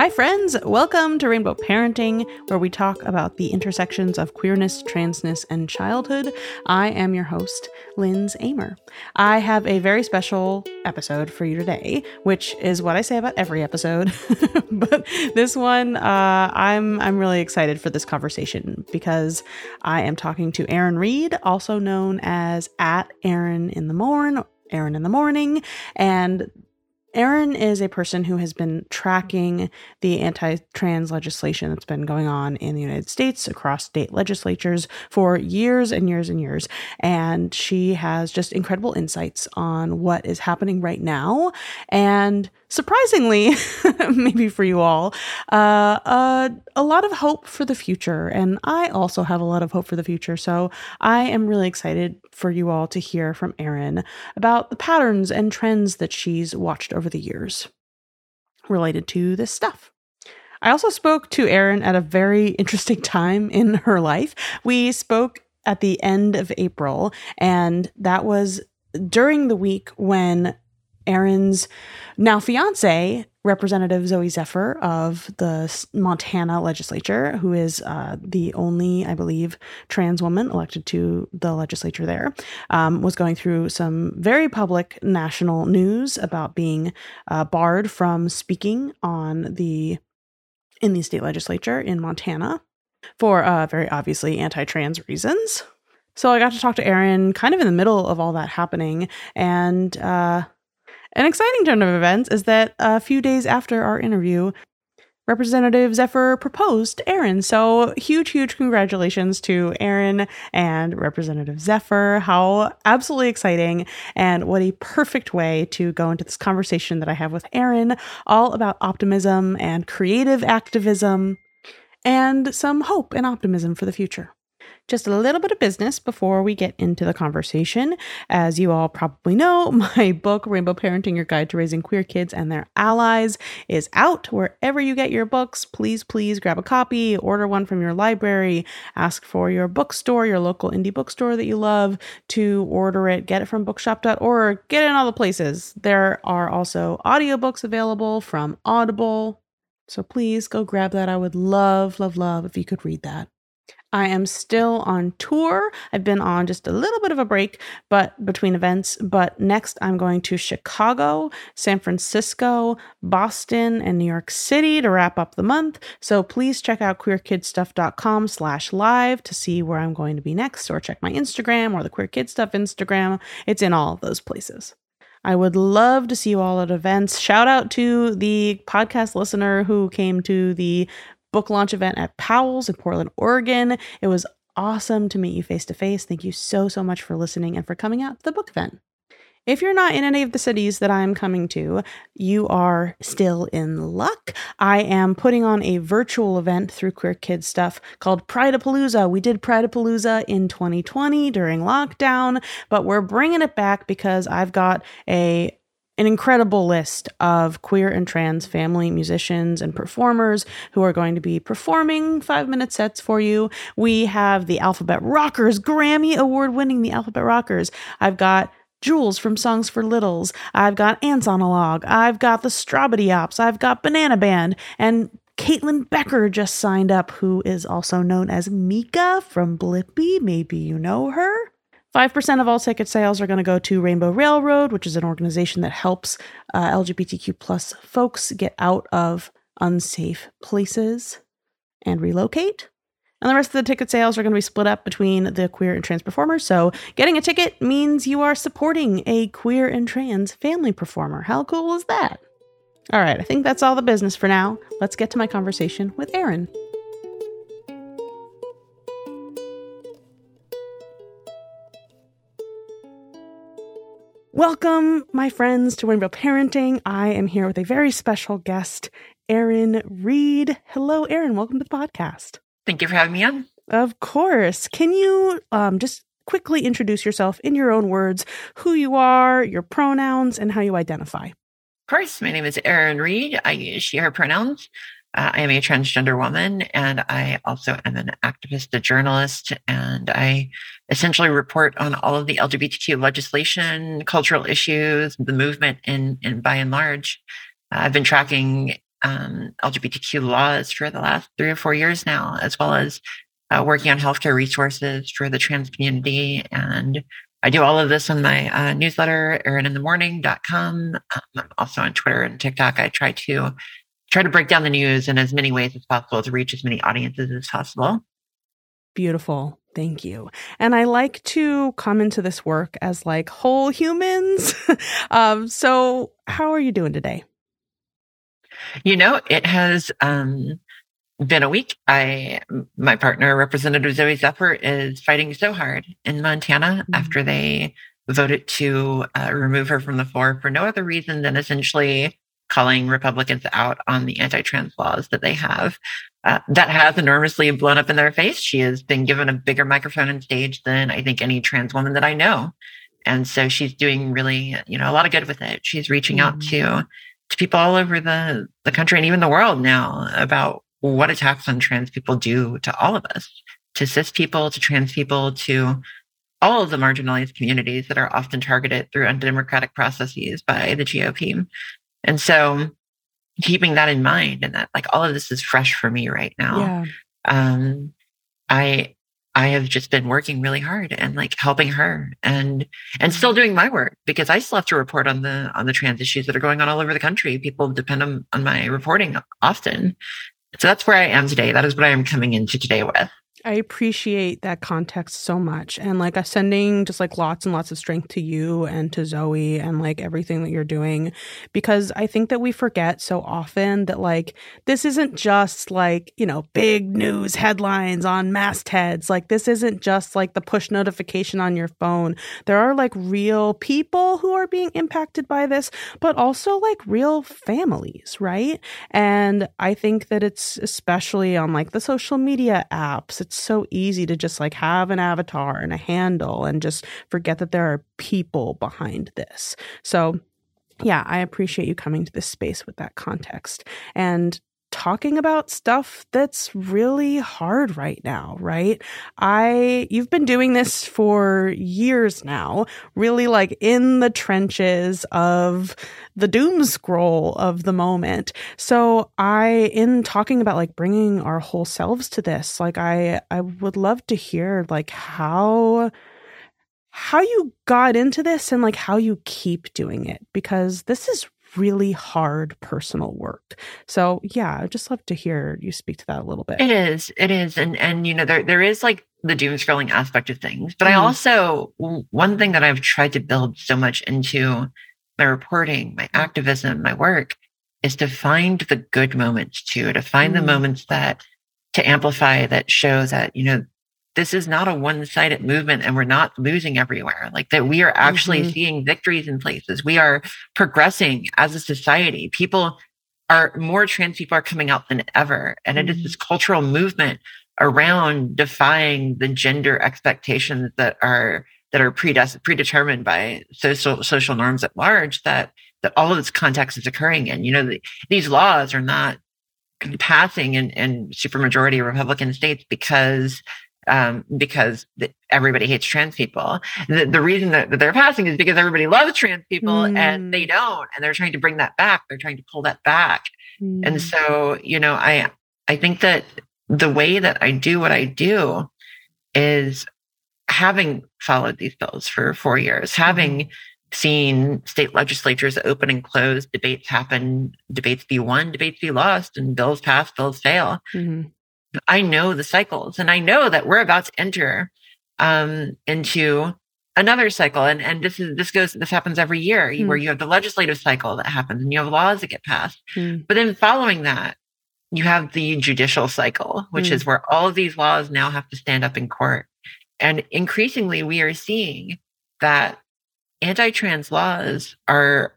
Hi friends, welcome to Rainbow Parenting, where we talk about the intersections of queerness, transness, and childhood. I am your host, Lindz Amer. I have a very special episode for you today, which is what I say about every episode, but this one, I'm really excited for this conversation because I am talking to Erin Reed, also known as @Erin in the Morning, and Erin is a person who has been tracking the anti-trans legislation that's been going on in the United States across state legislatures for years and years and years. And she has just incredible insights on what is happening right now. And surprisingly, maybe for you all, a lot of hope for the future. And I also have a lot of hope for the future. So I am really excited for you all to hear from Erin about the patterns and trends that she's watched over the years related to this stuff. I also spoke to Erin at a very interesting time in her life. We spoke at the end of April, and that was during the week when Erin's now fiance, Representative Zoe Zephyr of the Montana legislature, who is the only, I believe, trans woman elected to the legislature there, was going through some very public national news about being barred from speaking in the state legislature in Montana for very obviously anti-trans reasons. So I got to talk to Erin kind of in the middle of all that happening, and an exciting turn of events is that a few days after our interview, Representative Zephyr proposed to Erin. So huge, huge congratulations to Erin and Representative Zephyr. How absolutely exciting, and what a perfect way to go into this conversation that I have with Erin, all about optimism and creative activism and some hope and optimism for the future. Just a little bit of business before we get into the conversation. As you all probably know, my book, Rainbow Parenting, Your Guide to Raising Queer Kids and Their Allies, is out wherever you get your books. Please, please grab a copy, order one from your library, ask for your bookstore, your local indie bookstore that you love to order it, get it from bookshop.org, get it in all the places. There are also audiobooks available from Audible. So please go grab that. I would love, love, love if you could read that. I am still on tour. I've been on just a little bit of a break, but between events. But next I'm going to Chicago, San Francisco, Boston, and New York City to wrap up the month. So please check out QueerKidStuff.com/live to see where I'm going to be next, or check my Instagram or the Queer Kid Stuff Instagram. It's in all of those places. I would love to see you all at events. Shout out to the podcast listener who came to the book launch event at Powell's in Portland, Oregon. It was awesome to meet you face to face. Thank you so, so much for listening and for coming out to the book event. If you're not in any of the cities that I'm coming to, you are still in luck. I am putting on a virtual event through Queer Kid Stuff called Prideapalooza. We did Prideapalooza in 2020 during lockdown, but we're bringing it back because I've got an incredible list of queer and trans family musicians and performers who are going to be performing 5-minute sets for you. We have the Alphabet Rockers, Grammy Award winning the Alphabet Rockers. I've got Jules from Songs for Littles. I've got Ants on a Log. I've got the Strawberry Ops. I've got Banana Band. And Caitlin Becker just signed up, who is also known as Mika from Blippi. Maybe you know her. 5% of all ticket sales are going to go to Rainbow Railroad, which is an organization that helps LGBTQ plus folks get out of unsafe places and relocate. And the rest of the ticket sales are going to be split up between the queer and trans performers. So getting a ticket means you are supporting a queer and trans family performer. How cool is that? All right, I think that's all the business for now. Let's get to my conversation with Erin. Welcome, my friends, to Rainbow Parenting. I am here with a very special guest, Erin Reed. Hello, Erin. Welcome to the podcast. Thank you for having me on. Of course. Can you just quickly introduce yourself in your own words, who you are, your pronouns, and how you identify? Of course. My name is Erin Reed. I use she, her pronouns. I am a transgender woman, and I also am an activist, a journalist, and I essentially report on all of the LGBTQ legislation, cultural issues, the movement, and by and large, I've been tracking LGBTQ laws for the last 3 or 4 years now, as well as working on healthcare resources for the trans community. And I do all of this in my newsletter, ErinInTheMorning.com. I'm also on Twitter and TikTok. I try to break down the news in as many ways as possible to reach as many audiences as possible. Beautiful. Thank you. And I like to come into this work as like whole humans. So how are you doing today? You know, it has been a week. My partner, Representative Zoe Zephyr, is fighting so hard in Montana after they voted to remove her from the floor for no other reason than essentially calling Republicans out on the anti-trans laws that they have. That has enormously blown up in their face. She has been given a bigger microphone and stage than I think any trans woman that I know. And so she's doing really, a lot of good with it. She's reaching out to people all over the country and even the world now about what attacks on trans people do to all of us, to cis people, to trans people, to all of the marginalized communities that are often targeted through undemocratic processes by the GOP. And so keeping that in mind, and that like all of this is fresh for me right now. Yeah. I have just been working really hard and like helping her and still doing my work, because I still have to report on the trans issues that are going on all over the country. People depend on my reporting often. So that's where I am today. That is what I am coming into today with. I appreciate that context so much. And like I'm sending just like lots and lots of strength to you and to Zoe and like everything that you're doing, because I think that we forget so often that like this isn't just like, big news headlines on mastheads. Like this isn't just like the push notification on your phone. There are like real people who are being impacted by this, but also like real families, right? And I think that it's especially on like the social media apps. It's so easy to just like have an avatar and a handle and just forget that there are people behind this. So yeah, I appreciate you coming to this space with that context and talking about stuff that's really hard right now, right? You've been doing this for years now, really like in the trenches of the doom scroll of the moment. So in talking about like bringing our whole selves to this, like I would love to hear like how you got into this and like how you keep doing it, because this is really hard personal work. So yeah, I'd just love to hear you speak to that a little bit. It is. And there is like the doom scrolling aspect of things, but I also, one thing that I've tried to build so much into my reporting, my activism, my work, is to find the good moments too, to find the moments that, to amplify, that show that, this is not a one-sided movement and we're not losing everywhere. Like that we are actually seeing victories in places. We are progressing as a society. More trans people are coming out than ever. And it is this cultural movement around defying the gender expectations that are predetermined by social norms at large that all of this context is occurring in. These laws are not passing in supermajority Republican states because everybody hates trans people. The reason that they're passing is because everybody loves trans people and they don't. And they're trying to bring that back. They're trying to pull that back. And so, I think that the way that I do what I do is having followed these bills for 4 years, having seen state legislatures open and close, debates happen, debates be won, debates be lost, and bills pass, bills fail. I know the cycles, and I know that we're about to enter into another cycle. And this happens every year, where you have the legislative cycle that happens, and you have laws that get passed. But then following that, you have the judicial cycle, which is where all of these laws now have to stand up in court. And increasingly, we are seeing that anti-trans laws are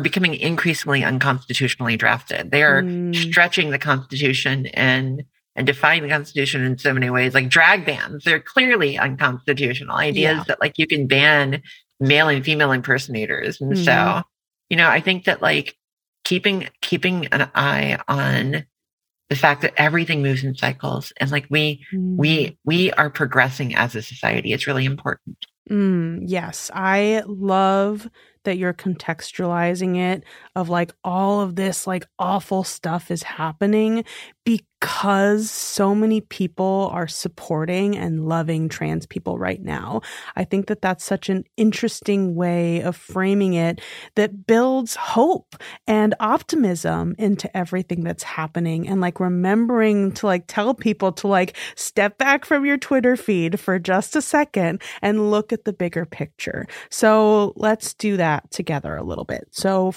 becoming increasingly unconstitutionally drafted. They are stretching the Constitution and defying the Constitution in so many ways, like drag bans. They're clearly unconstitutional ideas that like you can ban male and female impersonators. And so, I think that like keeping an eye on the fact that everything moves in cycles, and like we are progressing as a society. It's really important. Yes. I love that you're contextualizing it of like all of this like awful stuff is happening because so many people are supporting and loving trans people right now. I think that that's such an interesting way of framing it that builds hope and optimism into everything that's happening, and like remembering to like tell people to like step back from your Twitter feed for just a second and look at the bigger picture. So let's do that together a little bit. So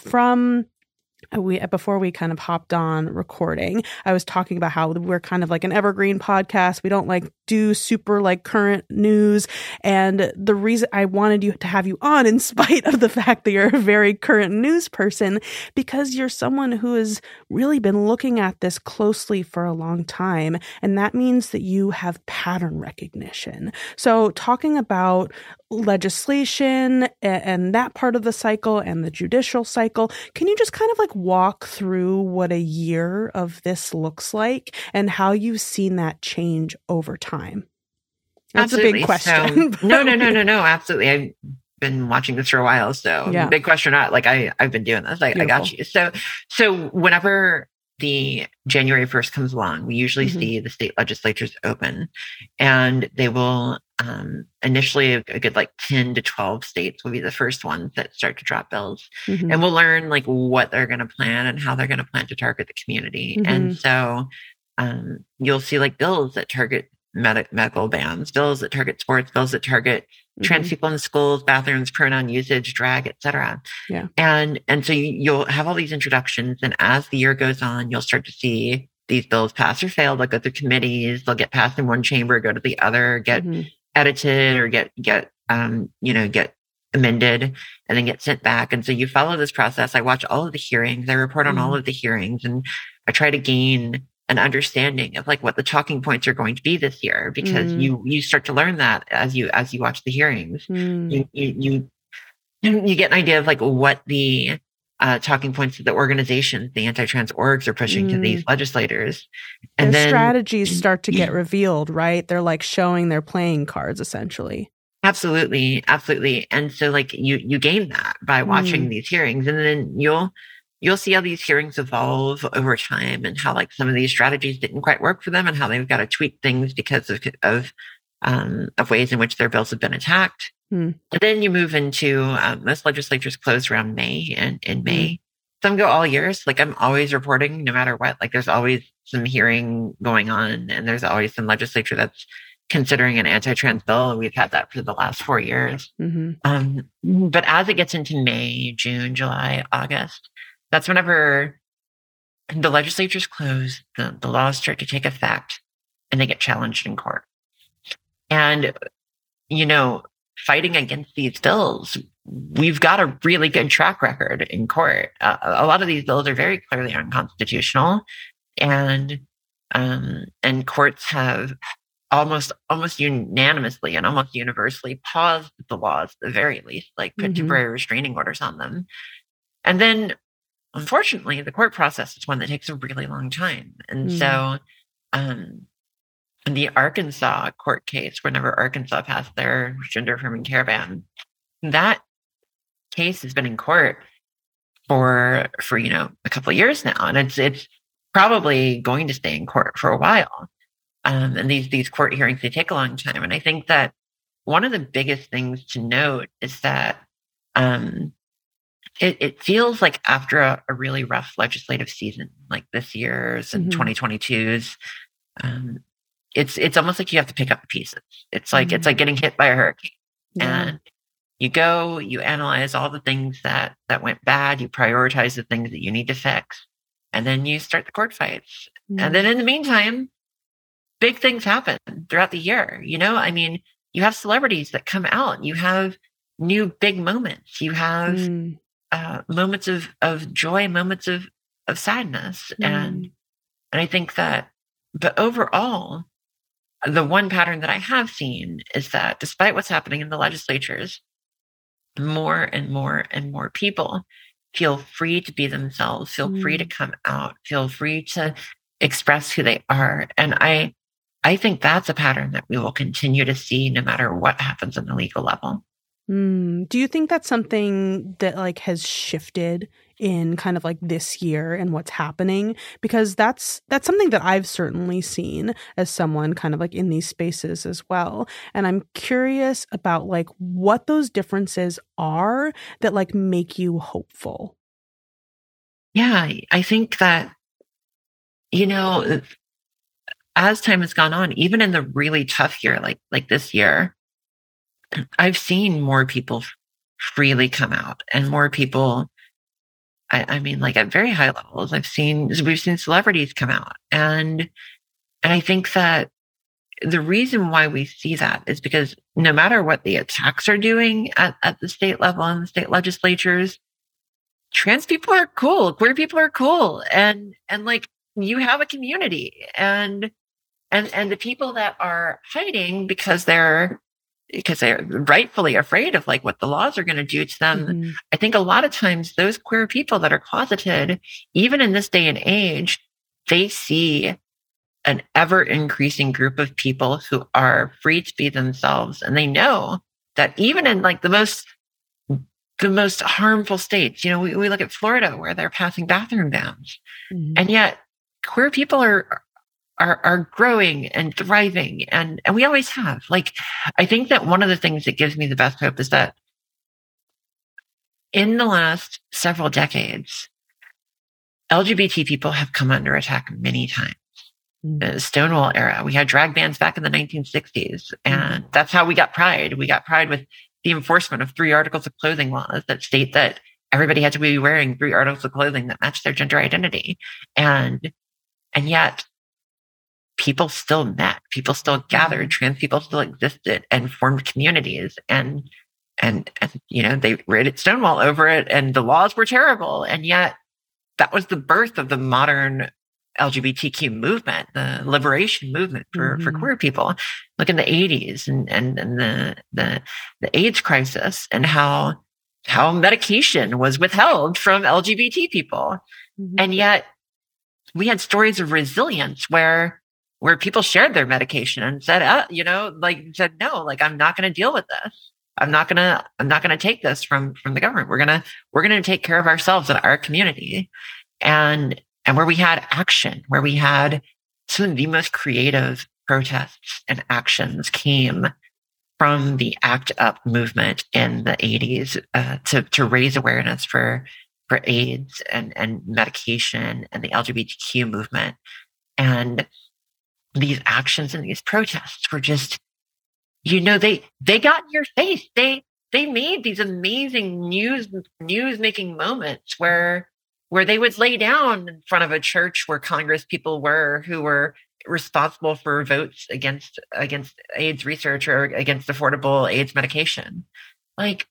before we kind of hopped on recording, I was talking about how we're kind of like an evergreen podcast. We don't like do super like current news. And the reason I wanted you to have you on, in spite of the fact that you're a very current news person, because you're someone who has really been looking at this closely for a long time. And that means that you have pattern recognition. So talking about legislation and that part of the cycle and the judicial cycle, can you just kind of like walk through what a year of this looks like and how you've seen that change over time? That's absolutely a big question. So, no. Absolutely. I've been watching this for a while. So yeah. Big question or not, like I've been doing this. Like, I got you. So whenever the January 1st comes along, we usually see the state legislatures open, and they will initially a good like 10 to 12 states will be the first ones that start to drop bills, and we'll learn like what they're going to plan and how they're going to plan to target the community. And so you'll see like bills that target medical bans, bills that target sports, bills that target trans people in schools, bathrooms, pronoun usage, drag, etc. Yeah. And so you'll have all these introductions, and as the year goes on, you'll start to see these bills pass or fail. They'll go through committees, they'll get passed in one chamber, go to the other, get edited or get amended, and then get sent back. And so you follow this process. I watch all of the hearings, I report on all of the hearings, and I try to gain an understanding of like what the talking points are going to be this year, because you start to learn that as you watch the hearings, you get an idea of like what the talking points that the organizations, the anti-trans orgs, are pushing to these legislators, and then strategies start to get revealed. Right, they're like showing their playing cards essentially. Absolutely, and so like you gain that by watching these hearings, and then you'll see how these hearings evolve over time, and how like some of these strategies didn't quite work for them, and how they've got to tweak things because of ways in which their bills have been attacked. And then you move into most legislatures close around May, and in May, some go all years. Like I'm always reporting no matter what, like there's always some hearing going on, and there's always some legislature that's considering an anti-trans bill, and we've had that for the last 4 years. But as it gets into May, June, July, August, that's whenever the legislatures close, the laws start to take effect, and they get challenged in court. And, fighting against these bills, we've got a really good track record in court. A lot of these bills are very clearly unconstitutional, and courts have almost unanimously and almost universally paused the laws at the very least, like put temporary restraining orders on them. And then, unfortunately, the court process is one that takes a really long time. And so in the Arkansas court case, whenever Arkansas passed their gender-affirming care ban, that case has been in court for a couple of years now. And it's probably going to stay in court for a while. And these court hearings, they take a long time. And I think that one of the biggest things to note is that It feels like after a really rough legislative season, like this year's and 2022's, it's almost like you have to pick up the pieces. It's like it's like getting hit by a hurricane, and you analyze all the things that went bad, you prioritize the things that you need to fix, and then you start the court fights. And then in the meantime, big things happen throughout the year. You have celebrities that come out, you have new big moments, you have moments of joy, moments of sadness. And I think that, but overall, the one pattern that I have seen is that despite what's happening in the legislatures, more and more and more people feel free to be themselves, feel free to come out, feel free to express who they are. And I think that's a pattern that we will continue to see no matter what happens on the legal level. Do you think that's something that like has shifted in kind of like this year and what's happening? Because that's something that I've certainly seen as someone kind of like in these spaces as well. And I'm curious about like what those differences are that like make you hopeful. Yeah, I think that, you know, as time has gone on, even in the really tough year, like this year, I've seen more people freely come out and more people, I mean, like at very high levels, we've seen celebrities come out. And I think that the reason why we see that is because no matter what the attacks are doing at the state level and the state legislatures, trans people are cool. Queer people are cool. And like, you have a community, and the people that are hiding because they're rightfully afraid of like what the laws are going to do to them. Mm-hmm. I think a lot of times those queer people that are closeted, even in this day and age, they see an ever increasing group of people who are free to be themselves. And they know that even in like the most harmful states, you know, we look at Florida where they're passing bathroom bans. Mm-hmm. And yet queer people are growing and thriving, and we always have. Like, I think that one of the things that gives me the best hope is that in the last several decades, LGBT people have come under attack many times. The Stonewall era, we had drag bans back in the 1960s, and that's how we got Pride. We got Pride with the enforcement of 3 articles of clothing laws that state that everybody had to be wearing 3 articles of clothing that matched their gender identity, and yet people still met, people still gathered, trans people still existed and formed communities, and you know, they raided Stonewall over it, and the laws were terrible, and yet that was the birth of the modern LGBTQ movement, the liberation movement for queer people. Look in the 80s and the AIDS crisis and how medication was withheld from LGBT people. Mm-hmm. And yet we had stories of resilience where people shared their medication and said, no, like, I'm not going to deal with this. I'm not going to take this from the government. We're going to take care of ourselves and our community. And where we had action, where we had some of the most creative protests and actions came from the ACT UP movement in the 80s to raise awareness for AIDS and medication and the LGBTQ movement. And these actions and these protests were just, you know, they got in your face. They made these amazing news-making moments where they would lay down in front of a church where Congress people were who were responsible for votes against AIDS research or against affordable AIDS medication. Like,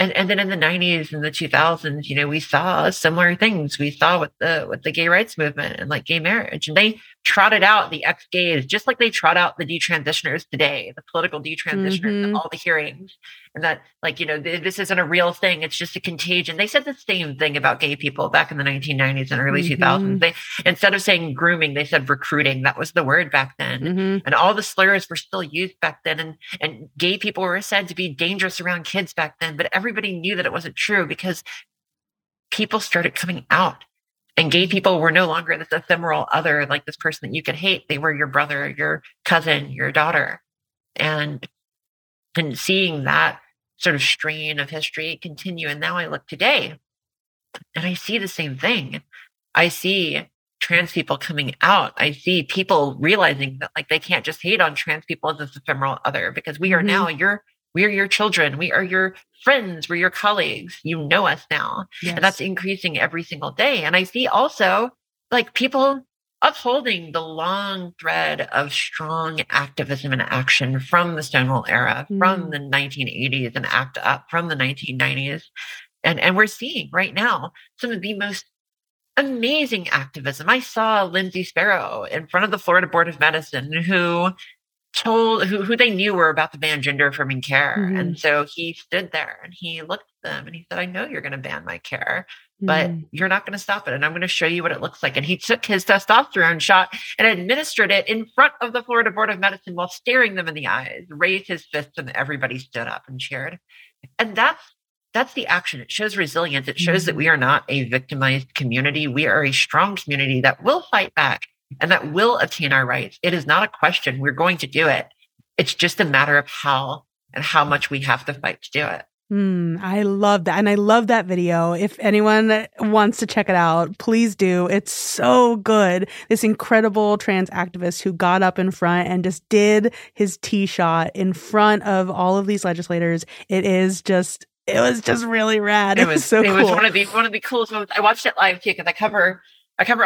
and then in the 90s and the 2000s, you know, we saw similar things. We saw with the gay rights movement and like gay marriage, and they trotted out the ex-gays just like they trot out the detransitioners today, the political detransitioners, and all the hearings. And that, like, you know, this isn't a real thing. It's just a contagion. They said the same thing about gay people back in the 1990s and early 2000s. They, instead of saying grooming, they said recruiting. That was the word back then. Mm-hmm. And all the slurs were still used back then. And gay people were said to be dangerous around kids back then. But everybody knew that it wasn't true because people started coming out. And gay people were no longer this ephemeral other, like this person that you could hate. They were your brother, your cousin, your daughter. And seeing that sort of strain of history continue. And now I look today and I see the same thing. I see trans people coming out. I see people realizing that like they can't just hate on trans people as this ephemeral other, because we are now we're your children. We are your friends. We're your colleagues. You know us now. Yes. And that's increasing every single day. And I see also like people upholding the long thread of strong activism and action from the Stonewall era, from the 1980s and ACT UP, from the 1990s. And we're seeing right now some of the most amazing activism. I saw Lindsay Sparrow in front of the Florida Board of Medicine who they knew were about to ban gender affirming care. And so he stood there and he looked at them and he said, I know you're going to ban my care, but you're not going to stop it. And I'm going to show you what it looks like. And he took his testosterone shot and administered it in front of the Florida Board of Medicine while staring them in the eyes, raised his fist, and everybody stood up and cheered. And that's the action. It shows resilience. It shows that we are not a victimized community. We are a strong community that will fight back and that will obtain our rights. It is not a question. We're going to do it. It's just a matter of how and how much we have to fight to do it. I love that. And I love that video. If anyone wants to check it out, please do. It's so good. This incredible trans activist who got up in front and just did his tee shot in front of all of these legislators. It was just really rad. It was so cool. It was one of the coolest moments. I watched it live too, because I cover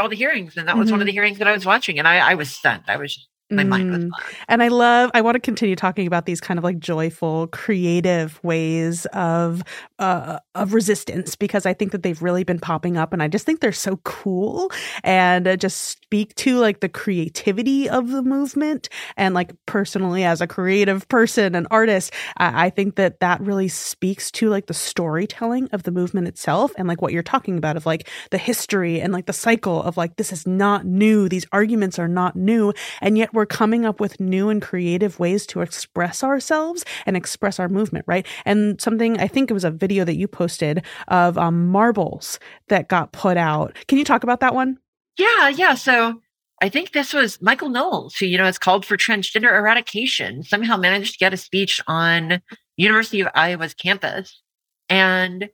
all the hearings, and that was one of the hearings that I was watching, and I was stunned. My mind was blown. And I want to continue talking about these kind of like joyful, creative ways of resistance, because I think that they've really been popping up, and I just think they're so cool and just speak to like the creativity of the movement. And like personally, as a creative person, an artist, I think that really speaks to like the storytelling of the movement itself, and like what you're talking about of like the history and like the cycle of like, this is not new. These arguments are not new. And yet we're coming up with new and creative ways to express ourselves and express our movement, right? And something, I think it was a video that you posted of marbles that got put out. Can you talk about that one? Yeah. So I think this was Michael Knowles, who, has called for transgender eradication, somehow managed to get a speech on University of Iowa's campus. And,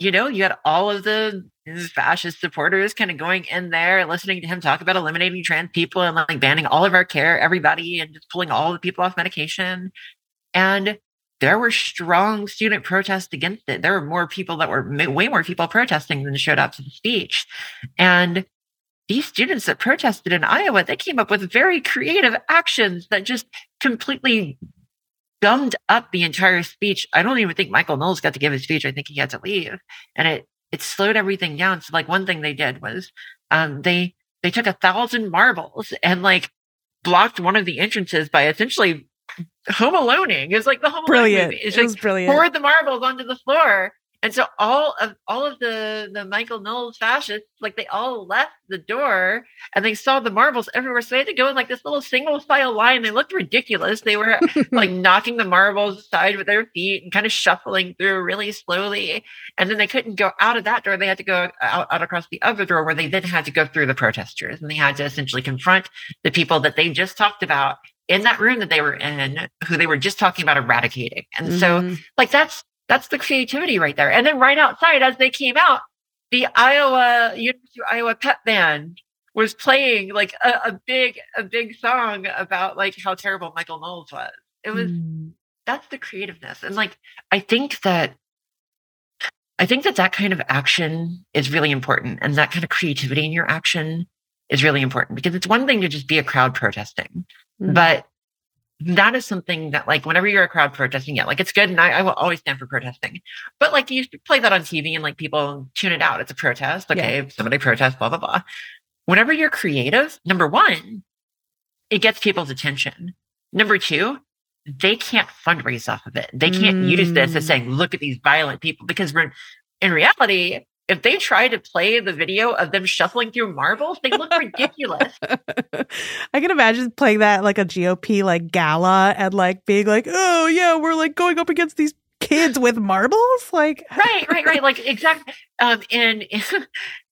you had all of the fascist supporters kind of going in there, listening to him talk about eliminating trans people and like banning all of our care, everybody, and just pulling all the people off medication. And there were strong student protests against it. There were way more people protesting than showed up to the speech. And these students that protested in Iowa, they came up with very creative actions that just completely gummed up the entire speech. I don't even think Michael Knowles got to give his speech. I think he had to leave. And it slowed everything down. So like one thing they did was they took 1,000 marbles and like blocked one of the entrances by essentially home aloneing. It was like the home brilliant. Alone movie. It was brilliant. Poured the marbles onto the floor. And so all of the Michael Knowles fascists, like they all left the door and they saw the marbles everywhere. So they had to go in like this little single file line. They looked ridiculous. They were like knocking the marbles aside with their feet and kind of shuffling through really slowly. And then they couldn't go out of that door. They had to go out across the other door, where they then had to go through the protesters, and they had to essentially confront the people that they just talked about in that room that they were in, who they were just talking about eradicating. And so like that's the creativity right there. And then right outside, as they came out, the University of Iowa Pep Band was playing like a big song about like how terrible Michael Knowles was. It was, that's the creativeness. And like, I think that that kind of action is really important. And that kind of creativity in your action is really important, because it's one thing to just be a crowd protesting, but that is something that, like, whenever you're a crowd protesting, yeah, like, it's good, and I will always stand for protesting. But, like, you play that on TV, and, like, people tune it out. It's a protest. Okay, yeah. Somebody protests, blah, blah, blah. Whenever you're creative, number one, it gets people's attention. Number two, they can't fundraise off of it. They can't use this as saying, look at these violent people. Because in reality, if they try to play the video of them shuffling through marbles, they look ridiculous. I can imagine playing that like a GOP like gala and like being like, oh yeah, we're like going up against these kids with marbles. Like right. Like exactly.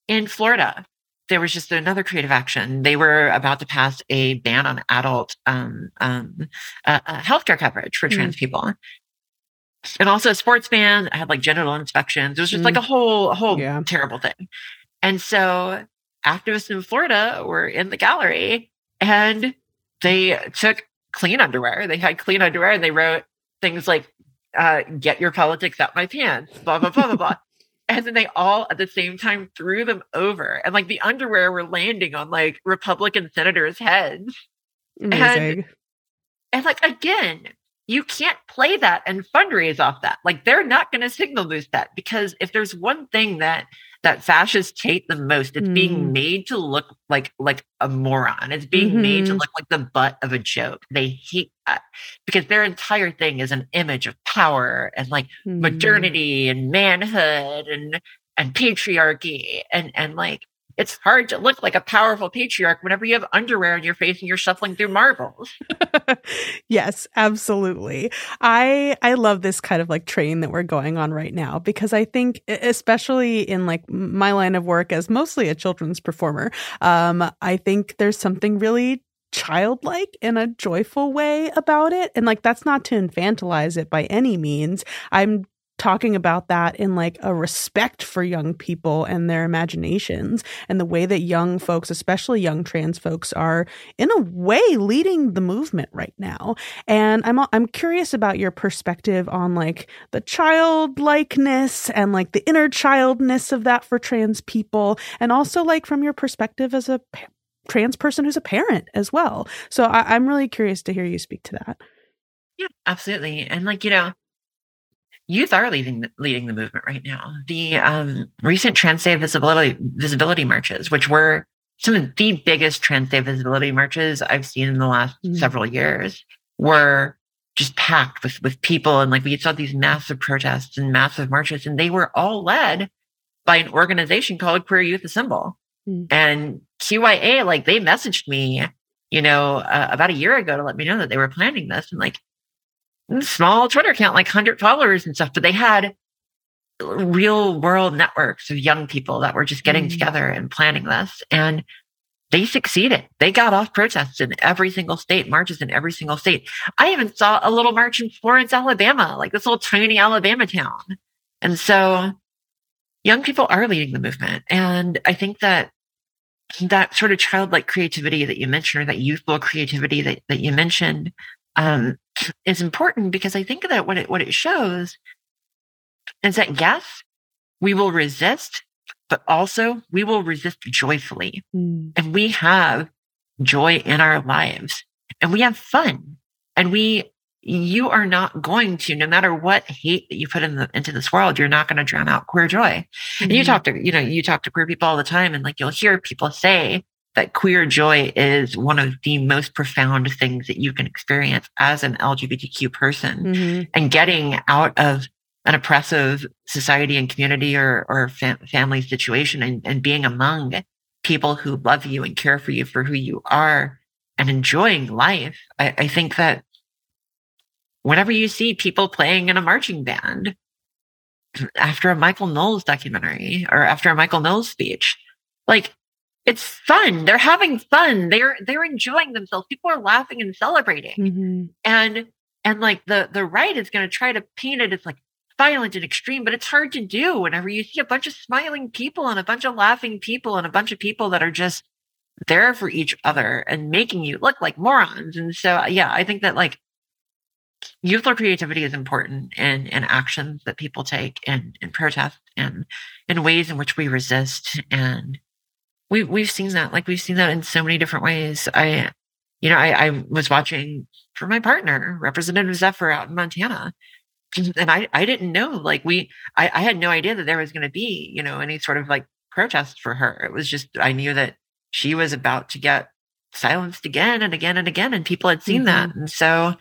In Florida, there was just another creative action. They were about to pass a ban on adult healthcare coverage for trans people. And also a sports ban. I had like genital inspections. It was just like a whole terrible thing. And so activists in Florida were in the gallery, and they took clean underwear. They had clean underwear, and they wrote things like, get your politics out my pants, blah, blah, blah, blah, blah. And then they all at the same time threw them over. And like the underwear were landing on like Republican senators' heads. Amazing. And like, again, you can't play that and fundraise off that. Like, they're not going to signal boost that, because if there's one thing that fascists hate the most, it's being made to look like a moron. It's being made to look like the butt of a joke. They hate that because their entire thing is an image of power and like modernity and manhood and patriarchy and like It's hard to look like a powerful patriarch whenever you have underwear on your face and you're shuffling through marbles. Yes, absolutely. I love this kind of like train that we're going on right now, because I think especially in like my line of work as mostly a children's performer, I think there's something really childlike in a joyful way about it. And like, that's not to infantilize it by any means. I'm talking about that in like a respect for young people and their imaginations and the way that young folks, especially young trans folks, are in a way leading the movement right now. And I'm curious about your perspective on like the childlikeness and like the inner childness of that for trans people. And also like from your perspective as a trans person who's a parent as well. So I'm really curious to hear you speak to that. Yeah, absolutely. And like, you know, youth are leading the movement right now. The recent Trans Day Visibility Marches, which were some of the biggest Trans Day Visibility Marches I've seen in the last several years, were just packed with people. And like, we saw these massive protests and massive marches, and they were all led by an organization called Queer Youth Assemble. Mm. And QIA, like, they messaged me, you know, about a year ago to let me know that they were planning this. And like, small Twitter account, like 100 followers and stuff, but they had real world networks of young people that were just getting together and planning this. And they succeeded. They got off protests in every single state, marches in every single state. I even saw a little march in Florence, Alabama, like this little tiny Alabama town. And so young people are leading the movement. And I think that sort of childlike creativity that you mentioned, or that youthful creativity that you mentioned, is important, because I think that what it shows is that, yes, we will resist, but also we will resist joyfully. Mm. And we have joy in our lives, and we have fun, and you are not going to, no matter what hate that you put into this world, you're not going to drown out queer joy. Mm-hmm. And you talk to queer people all the time, and like, you'll hear people say that queer joy is one of the most profound things that you can experience as an LGBTQ person. Mm-hmm. And getting out of an oppressive society and community or family situation and being among people who love you and care for you for who you are and enjoying life. I think that whenever you see people playing in a marching band after a Michael Knowles documentary or after a Michael Knowles speech, like, it's fun. They're having fun. They're enjoying themselves. People are laughing and celebrating. Mm-hmm. And like the right is going to try to paint it as like violent and extreme, but it's hard to do whenever you see a bunch of smiling people and a bunch of laughing people and a bunch of people that are just there for each other and making you look like morons. And so, yeah, I think that like youthful creativity is important in actions that people take and in protest and in ways in which we resist, and We've seen that. Like, we've seen that in so many different ways. I was watching for my partner, Representative Zephyr, out in Montana. And I didn't know, like, I had no idea that there was going to be, you know, any sort of like protest for her. It was just, I knew that she was about to get silenced again and again and again. And people had seen that. And so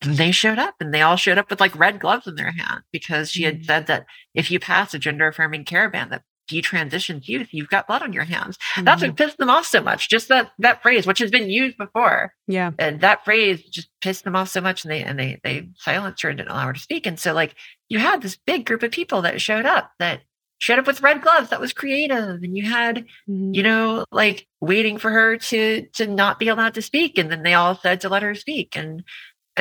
they showed up, and they all showed up with like red gloves in their hand, because she had said that if you pass a gender affirming care ban that detransitioned youth, you've got blood on your hands. That's what pissed them off so much. Just that phrase, which has been used before. Yeah. And that phrase just pissed them off so much, and they silenced her and didn't allow her to speak. And so like, you had this big group of people that showed up with red gloves. That was creative. And you had, you know, like waiting for her to not be allowed to speak. And then they all said to let her speak. And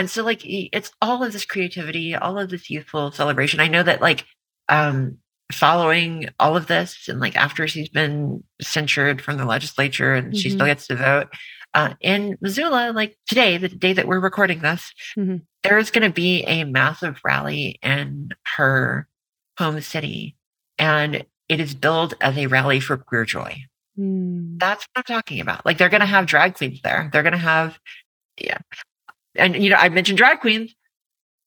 so like, it's all of this creativity, all of this youthful celebration. I know that like, following all of this, and like after she's been censured from the legislature and she still gets to vote in Missoula, like today, the day that we're recording this, there's going to be a massive rally in her home city, and it is billed as a rally for queer joy. That's what I'm talking about. Like, they're going to have drag queens there. They're going to have, yeah. And, you know, I mentioned drag queens.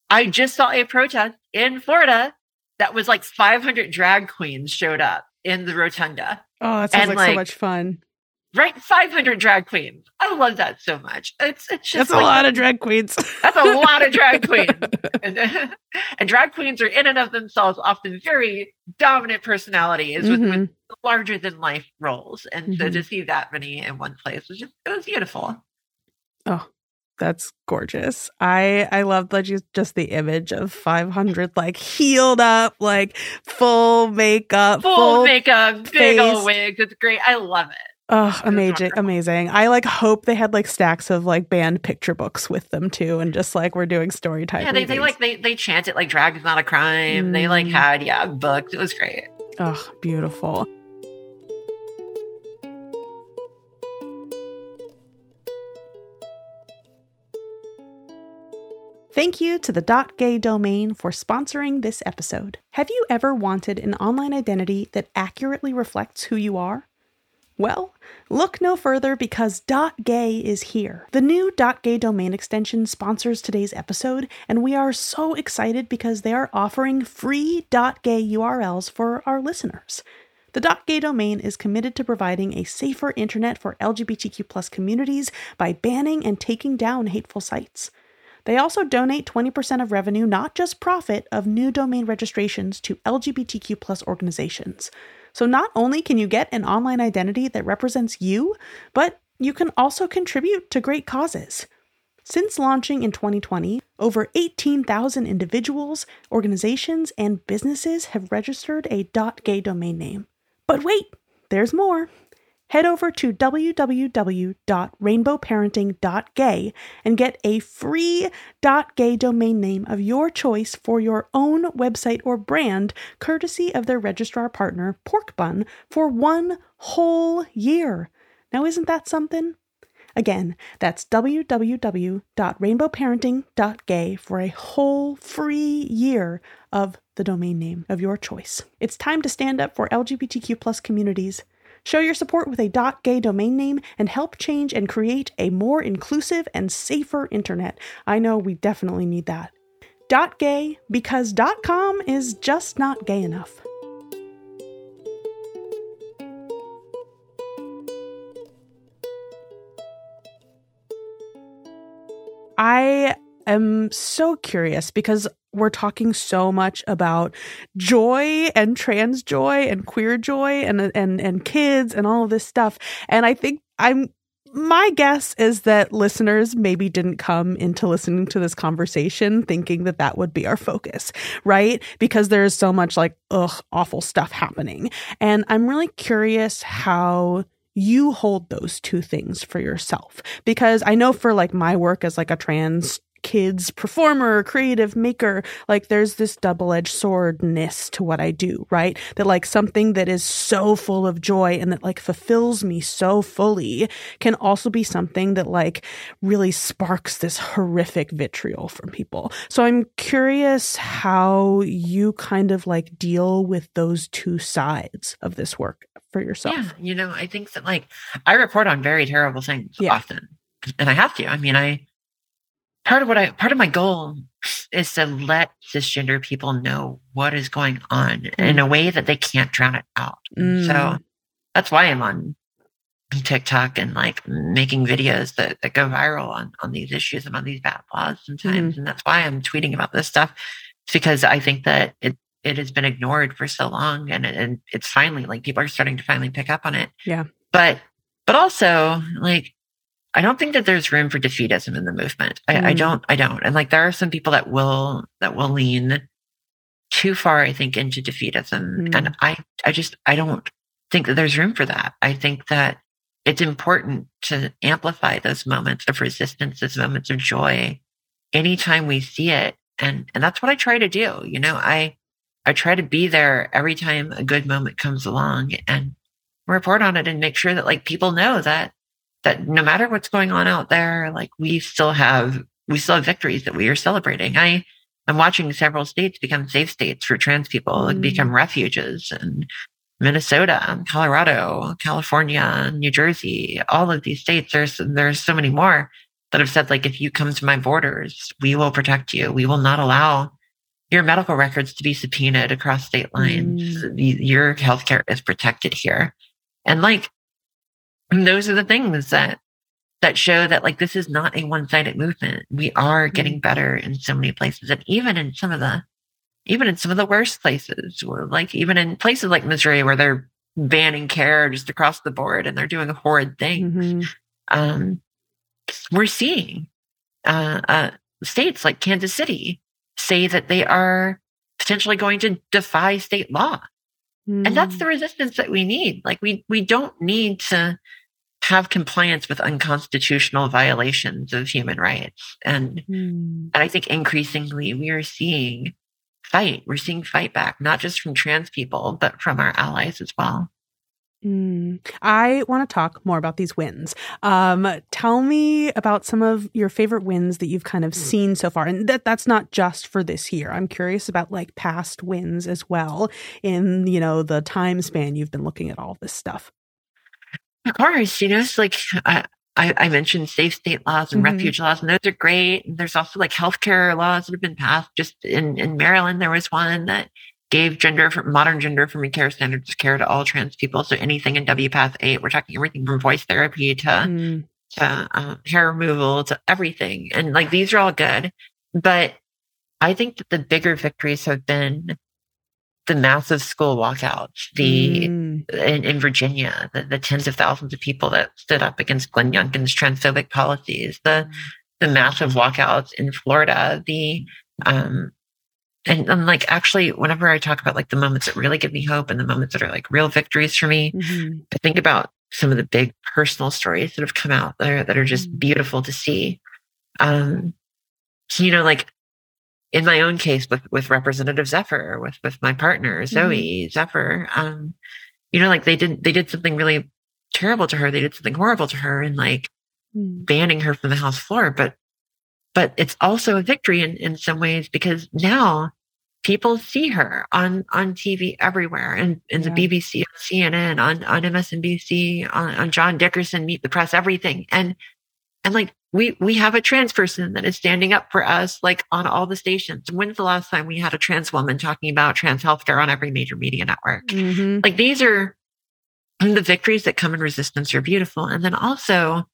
I just saw a protest in Florida that was like 500 drag queens showed up in the rotunda. Oh, that sounds like so much fun. right? 500 drag queens. I love that so much. It's just that's a lot of drag queens. That's a lot of drag queens. And drag queens are in and of themselves often very dominant personalities with larger than life roles. And so to see that many in one place was just, it was beautiful. Oh, that's gorgeous. I love that just the image of 500 like healed up, like full makeup, face. Big old wigs. It's great. I love it. Oh, amazing. I like hope they had like stacks of like banned picture books with them too, and just like we're doing story time. Yeah, they chanted like drag is not a crime. They like had books. It was great. Oh, beautiful. Thank you to the .gay domain for sponsoring this episode. Have you ever wanted an online identity that accurately reflects who you are? Well, look no further because .gay is here. The new .gay domain extension sponsors today's episode, and we are so excited because they are offering free .gay URLs for our listeners. The .gay domain is committed to providing a safer internet for LGBTQ+ communities by banning and taking down hateful sites. They also donate 20% of revenue, not just profit, of new domain registrations to LGBTQ+ organizations. So not only can you get an online identity that represents you, but you can also contribute to great causes. Since launching in 2020, over 18,000 individuals, organizations, and businesses have registered a .gay domain name. But wait, there's more. Head over to www.rainbowparenting.gay and get a free .gay domain name of your choice for your own website or brand, courtesy of their registrar partner, Porkbun, for one whole year. Now, isn't that something? Again, that's www.rainbowparenting.gay for a whole free year of the domain name of your choice. It's time to stand up for LGBTQ+ communities. Show your support with a .gay domain name and help change and create a more inclusive and safer internet. I know we definitely need that. .gay, because .com is just not gay enough. I am so curious because we're talking so much about joy and trans joy and queer joy and kids and all of this stuff. And I think my guess is that listeners maybe didn't come into listening to this conversation thinking that that would be our focus, right? Because there's so much like, awful stuff happening. And I'm really curious how you hold those two things for yourself. Because I know for like my work as like a trans kids performer, creative maker, like there's this double-edged swordness to what I do, right? That like something that is so full of joy and that like fulfills me so fully can also be something that like really sparks this horrific vitriol from people. So I'm curious how you kind of like deal with those two sides of this work for yourself. Yeah, I think that like I report on very terrible things often, and I have to. I mean, part of my goal is to let cisgender people know what is going on in a way that they can't drown it out. So that's why I'm on TikTok and like making videos that go viral on these issues and on these bad laws sometimes. And that's why I'm tweeting about this stuff. It's because I think that it has been ignored for so long and it's finally like people are starting to finally pick up on it. Yeah. But also like, I don't think that there's room for defeatism in the movement. I don't. And like, there are some people that will lean too far, I think, into defeatism. And I don't think that there's room for that. I think that it's important to amplify those moments of resistance, those moments of joy, anytime we see it. And that's what I try to do. I try to be there every time a good moment comes along and report on it and make sure that like people know that no matter what's going on out there, like we still have victories that we are celebrating. I'm watching several states become safe states for trans people, like become refuges, and Minnesota, and Colorado, California, New Jersey, all of these states. There's so many more that have said like, if you come to my borders, we will protect you. We will not allow your medical records to be subpoenaed across state lines. Your healthcare is protected here. And like, And those are the things that show that, like, this is not a one-sided movement. We are getting better in so many places. And even in some of the worst places, like even in places like Missouri where they're banning care just across the board and they're doing horrid things, we're seeing states like Kansas City say that they are potentially going to defy state law. And that's the resistance that we need. Like, we don't need to have compliance with unconstitutional violations of human rights. And I think increasingly we are seeing fight. We're seeing fight back, not just from trans people, but from our allies as well. I want to talk more about these wins. Tell me about some of your favorite wins that you've kind of seen so far. And that's not just for this year. I'm curious about, like, past wins as well in, you know, the time span you've been looking at all this stuff. Of course, you know, it's like I mentioned safe state laws and refuge laws, and those are great. And there's also, like, healthcare laws that have been passed. Just in Maryland, there was one that gave modern gender-affirming care standards of care to all trans people. So anything in WPATH 8, we're talking everything from voice therapy to hair removal to everything. And, like, these are all good. But I think that the bigger victories have been the massive school walkouts, in Virginia, the tens of thousands of people that stood up against Glenn Youngkin's transphobic policies, the massive walkouts in Florida, And like, actually, whenever I talk about, like, the moments that really give me hope and the moments that are, like, real victories for me, I think about some of the big personal stories that have come out there that are just beautiful to see. You know, like, in my own case with Representative Zephyr, with my partner, Zoe Zephyr, you know, like, they did something really terrible to her. They did something horrible to her and, like, banning her from the House floor. But it's also a victory in some ways, because now people see her on TV everywhere, and the BBC, CNN, on MSNBC, on John Dickerson, Meet the Press, everything. And like, we have a trans person that is standing up for us, like, on all the stations. When's the last time we had a trans woman talking about trans healthcare on every major media network? Like, these are the victories that come in resistance are beautiful. And then also,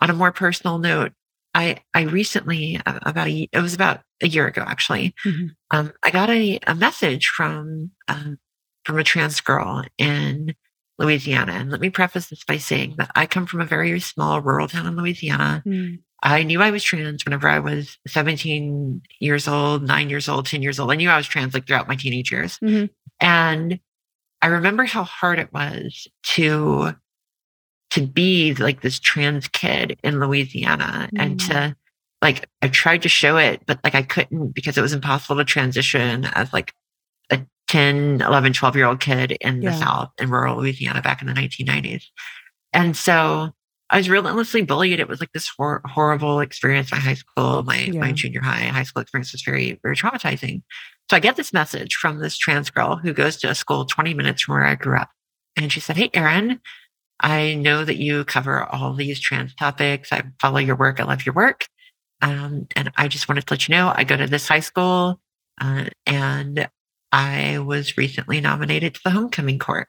on a more personal note, I recently, about a year ago, actually, I got a message from a trans girl in Louisiana. And let me preface this by saying that I come from a very small rural town in Louisiana. I knew I was trans whenever I was 17 years old, 9 years old, 10 years old. I knew I was trans, like, throughout my teenage years. And I remember how hard it was to be, like, this trans kid in Louisiana, and to, like, I tried to show it, but, like, I couldn't, because it was impossible to transition as, like, a 10, 11, 12-year-old kid in the South, in rural Louisiana back in the 1990s. And so I was relentlessly bullied. It was, like, this horrible experience. My high school, my junior high school experience was very, very traumatizing. So I get this message from this trans girl who goes to a school 20 minutes from where I grew up. And she said, "Hey, Erin, I know that you cover all these trans topics. I follow your work. I love your work. And I just wanted to let you know, I go to this high school, and I was recently nominated to the homecoming court."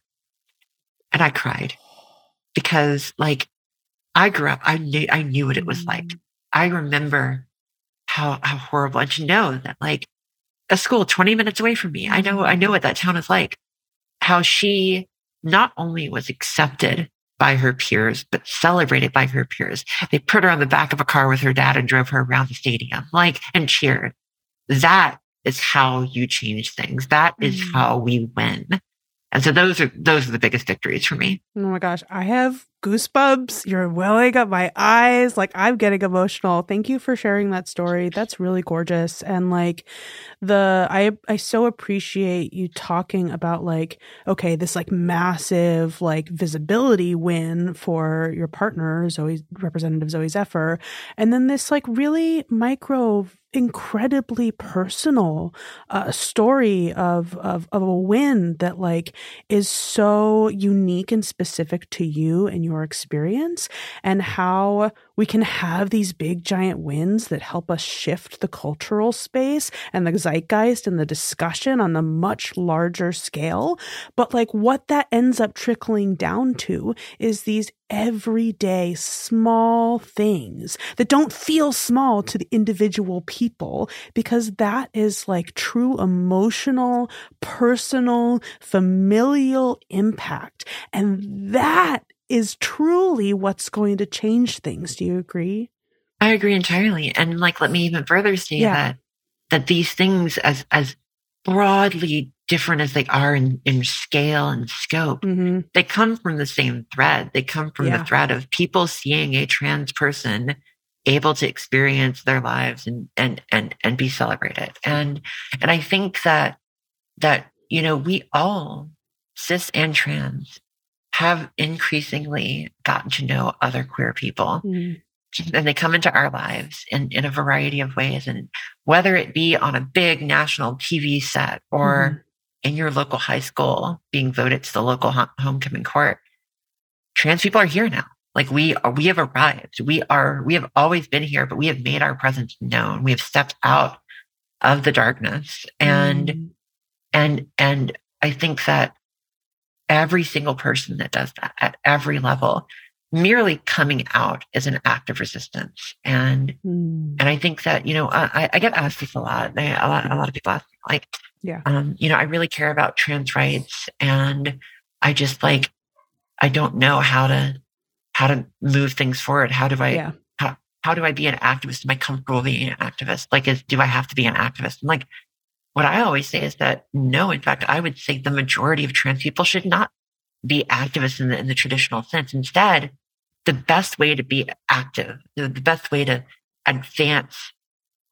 And I cried, because, like, I grew up, I knew what it was like. I remember how horrible. And to know that, like, a school 20 minutes away from me, I know what that town is like, how she not only was accepted by her peers, but celebrated by her peers. They put her on the back of a car with her dad and drove her around the stadium, like, and cheered. That is how you change things. That is how we win. And so those are the biggest victories for me. Oh my gosh, I have goosebumps. You're welling up my eyes. Like, I'm getting emotional. Thank you for sharing that story. That's really gorgeous. And, like, I so appreciate you talking about, like, okay, this, like, massive, like, visibility win for your partner, Representative Zoe Zephyr, and then this, like, really micro, incredibly personal story of a win that, like, is so unique and specific to you and your experience, and how We can have these big, giant wins that help us shift the cultural space and the zeitgeist and the discussion on the much larger scale. But like what that ends up trickling down to is these everyday small things that don't feel small to the individual people, because that is like true emotional, personal, familial impact. And that is truly what's going to change things. Do you agree? I agree entirely. And like, let me even further say that these things, as broadly different as they are in scale and scope, mm-hmm. they come from the same thread. They come from the thread of people seeing a trans person able to experience their lives and be celebrated. And I think that, you know, we all, cis and trans, have increasingly gotten to know other queer people. Mm-hmm. And they come into our lives in a variety of ways. And whether it be on a big national TV set or mm-hmm. in your local high school being voted to the local homecoming court, trans people are here now. Like we have arrived. We have always been here, but we have made our presence known. We have stepped out of the darkness. And I think that every single person that does that at every level, merely coming out is an act of resistance. And I think that, you know, I get asked this a lot. A lot of people ask me, like, you know, I really care about trans rights, and I just like, I don't know how to move things forward. How do I, how do I be an activist? Am I comfortable being an activist? Like, do I have to be an activist? And like, what I always say is that no, in fact, I would say the majority of trans people should not be activists in the traditional sense. Instead, the best way to be active, the best way to advance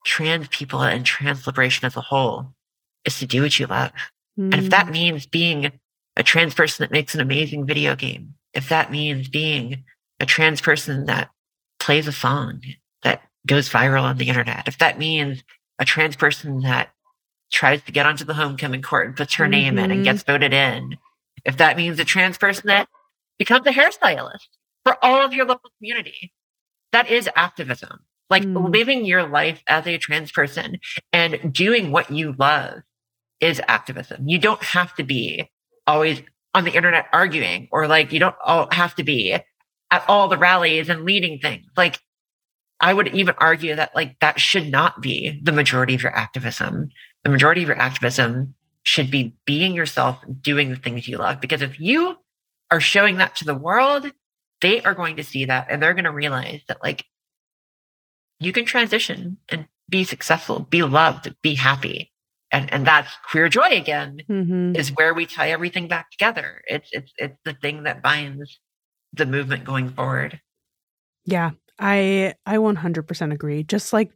trans people and trans liberation as a whole is to do what you love. Mm. And if that means being a trans person that makes an amazing video game, if that means being a trans person that plays a song that goes viral on the internet, if that means a trans person that tries to get onto the homecoming court and puts her mm-hmm. name in and gets voted in, if that means a trans person that becomes a hairstylist for all of your local community, that is activism. Like living your life as a trans person and doing what you love is activism. You don't have to be always on the internet arguing, or like you don't have to be at all the rallies and leading things. Like I would even argue that like that should not be the majority of your activism. The majority of your activism should be being yourself, doing the things you love. Because if you are showing that to the world, they are going to see that, and they're going to realize that like you can transition and be successful, be loved, be happy. And that's queer joy again, mm-hmm. is where we tie everything back together. It's the thing that binds the movement going forward. Yeah, I 100% agree. Just like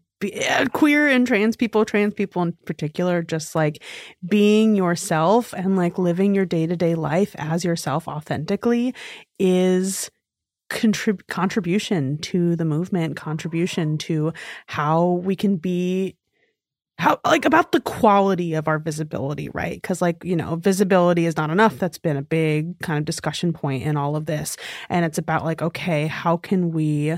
queer and trans people in particular, just like being yourself and like living your day-to-day life as yourself authentically is contribution to the movement, contribution to how we can be, how like about the quality of our visibility, right? Because like, you know, visibility is not enough. That's been a big kind of discussion point in all of this. And it's about like, okay, how can we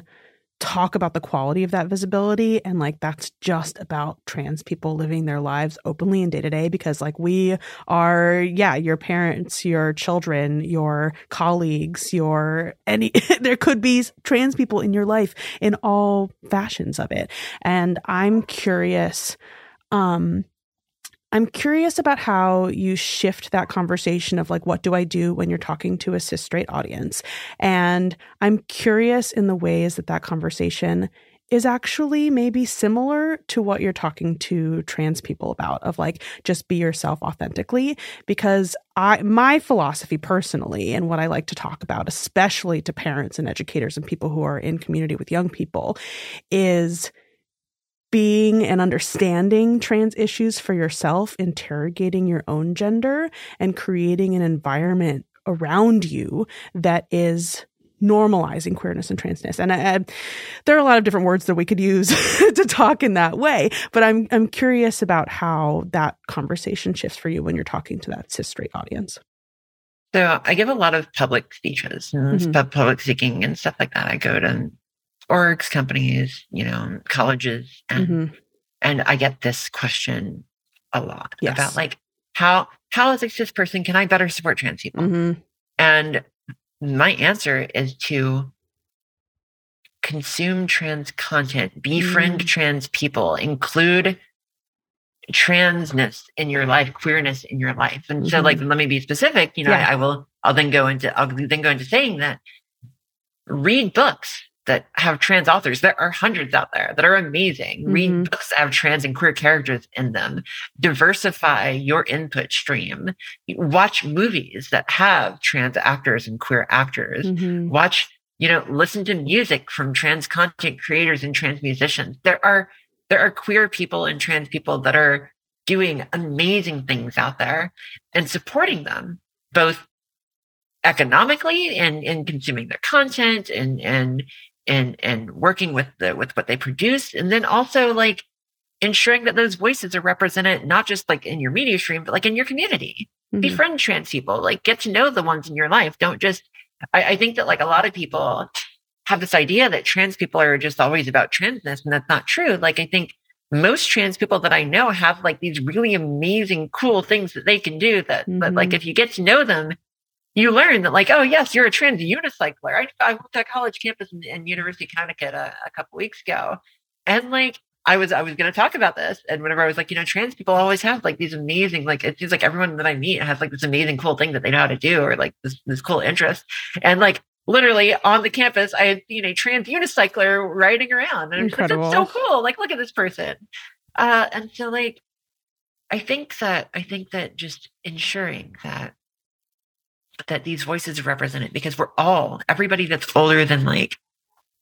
talk about the quality of that visibility? And like that's just about trans people living their lives openly and day to day, because like we are your parents, your children, your colleagues, there could be trans people in your life in all fashions of it. And I'm curious about how you shift that conversation of like, what do I do when you're talking to a cis straight audience? And I'm curious in the ways that conversation is actually maybe similar to what you're talking to trans people about, of like, just be yourself authentically. Because my philosophy personally, and what I like to talk about, especially to parents and educators and people who are in community with young people, is being and understanding trans issues for yourself, interrogating your own gender, and creating an environment around you that is normalizing queerness and transness. And there are a lot of different words that we could use to talk in that way. But I'm curious about how that conversation shifts for you when you're talking to that cis straight audience. So I give a lot of public speeches, and mm-hmm. public speaking and stuff like that. I go to orgs, companies, you know, colleges. And and I get this question a lot about like, how as a cis person can I better support trans people? And my answer is to consume trans content, befriend trans people, include transness in your life, queerness in your life. And so like, let me be specific, you know, I'll then go into saying that read books that have trans authors. There are hundreds out there that are amazing. Read books that have trans and queer characters in them. Diversify your input stream. Watch movies that have trans actors and queer actors. Watch, you know, listen to music from trans content creators and trans musicians. There are queer people and trans people that are doing amazing things out there, and supporting them both economically and in consuming their content and working with what they produce. And then also like ensuring that those voices are represented, not just like in your media stream, but like in your community. Befriend trans people, like get to know the ones in your life. Don't just, I think that like a lot of people have this idea that trans people are just always about transness, and that's not true. Like I think most trans people that I know have like these really amazing, cool things that they can do that, but like if you get to know them, you learn that like, oh yes, you're a trans unicycler. I went to a college campus in University of Connecticut a couple weeks ago. And like, I was going to talk about this. And whenever I was like, you know, trans people always have like these amazing, like, it seems like everyone that I meet has like this amazing, cool thing that they know how to do, or like this cool interest. And like, literally on the campus, I had seen a trans unicycler riding around. And I'm just like, that's so cool. Like, look at this person. And so like, I think that just ensuring that these voices are represented, because we're all, everybody that's older than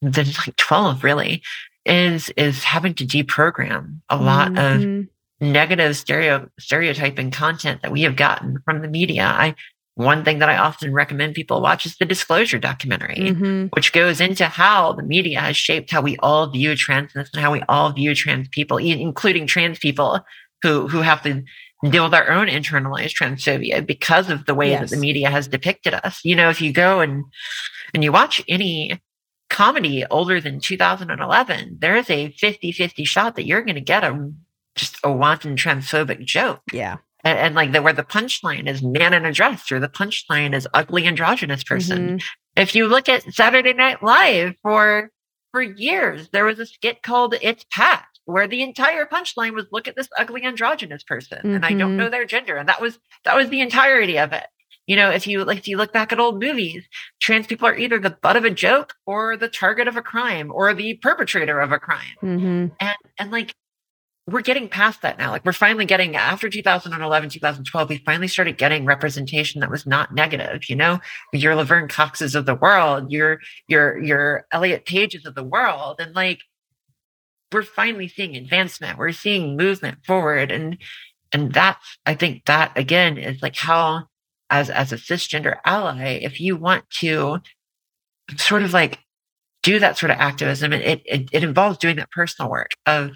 12 really is having to deprogram a lot of negative stereotyping content that we have gotten from the media. One thing that I often recommend people watch is the Disclosure documentary, which goes into how the media has shaped how we all view transness and how we all view trans people, including trans people who have to deal with our own internalized transphobia because of the way that the media has depicted us. You know, if you go and you watch any comedy older than 2011, there is a 50-50 shot that you're going to get just a wanton transphobic joke. Yeah. And like where the punchline is man in a dress, or the punchline is ugly androgynous person. If you look at Saturday Night Live for years, there was a skit called It's Pat, where the entire punchline was, look at this ugly androgynous person, and I don't know their gender. And that was the entirety of it. You know, if you look back at old movies, trans people are either the butt of a joke or the target of a crime or the perpetrator of a crime. And like, we're getting past that now. Like, we're finally getting, after 2011, 2012, we finally started getting representation that was not negative. You know, your Laverne Coxes of the world, your Elliot Pages of the world. And like, we're finally seeing advancement. We're seeing movement forward. And that's, I think that again is like how, as a cisgender ally, if you want to sort of like do that sort of activism, it involves doing that personal work of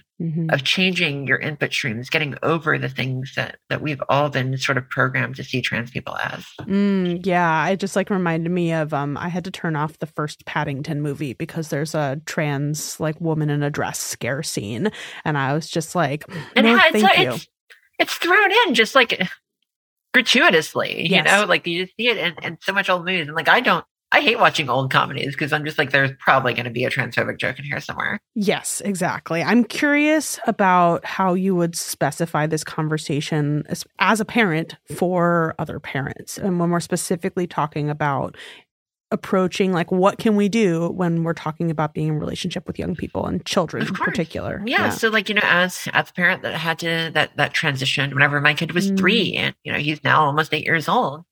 changing your input streams, getting over the things that we've all been sort of programmed to see trans people as. Yeah, it just like reminded me of, I had to turn off the first Paddington movie because there's a trans like woman in a dress scare scene. And I was just like, thank you. It's thrown in just like gratuitously, you know, like you just see it in so much old movies. And like, I hate watching old comedies because I'm just like, there's probably going to be a transphobic joke in here somewhere. Yes, exactly. I'm curious about how you would specify this conversation as a parent for other parents. And when we're specifically talking about approaching, like, what can we do when we're talking about being in relationship with young people and children in particular? Yeah. So like, you know, as a parent that had to, that transitioned whenever my kid was 3 and, you know, he's now almost 8 years old.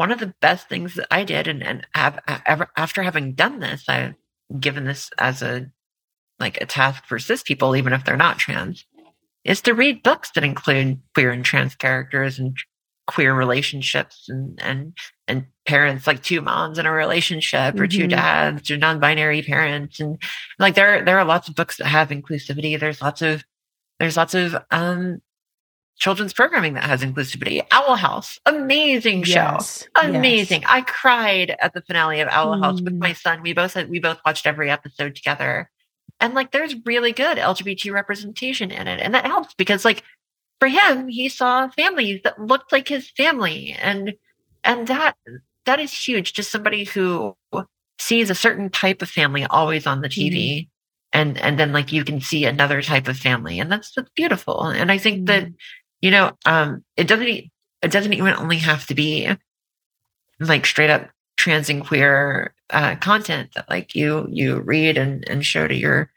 One of the best things that I did, and have ever after having done this, I've given this as a task for cis people, even if they're not trans, is to read books that include queer and trans characters and queer relationships and parents, like two moms in a relationship or two dads or non-binary parents. And like there are lots of books that have inclusivity. There's lots of children's programming that has inclusivity. Owl House, amazing show. Yes, amazing. Yes. I cried at the finale of Owl House with my son. We both watched every episode together. And like, there's really good LGBT representation in it. And that helps because like for him, he saw families that looked like his family. And that is huge. Just somebody who sees a certain type of family always on the TV. Mm-hmm. And then like, you can see another type of family, and that's beautiful. And I think that, you know, it doesn't even only have to be like straight up trans and queer content that like you read and show to your